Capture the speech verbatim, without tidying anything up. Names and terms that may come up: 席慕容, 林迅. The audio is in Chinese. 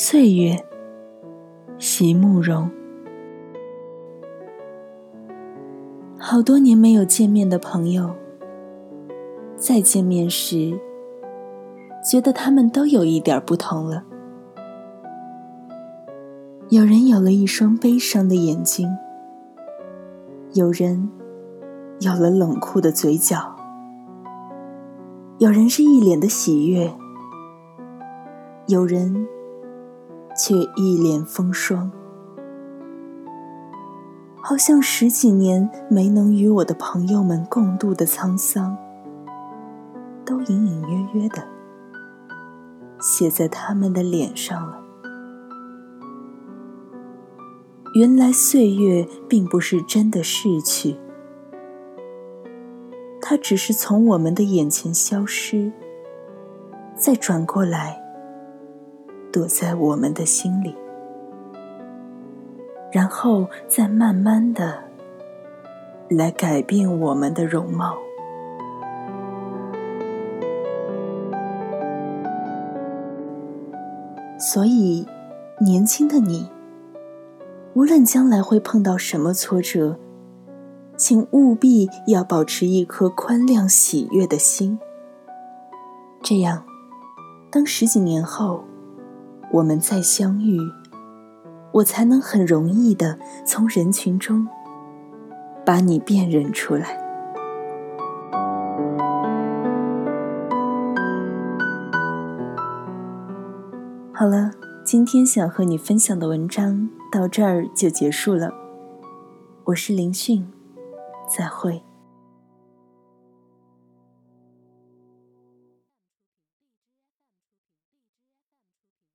岁月，席慕容。好多年没有见面的朋友，再见面时，觉得他们都有一点不同了。有人有了一双悲伤的眼睛，有人有了冷酷的嘴角，有人是一脸的喜悦，有人却一脸风霜。好像十几年没能与我的朋友们共度的沧桑，都隐隐约约的写在他们的脸上了。原来岁月并不是真的逝去，它只是从我们的眼前消失，再转过来躲在我们的心里，然后再慢慢地来改变我们的容貌。所以，年轻的你，无论将来会碰到什么挫折，请务必要保持一颗宽谅喜悦的心。这样，当十几年后我们再相遇，我才能很容易地从人群中把你辨认出来。好了，今天想和你分享的文章到这儿就结束了。我是林迅，再会。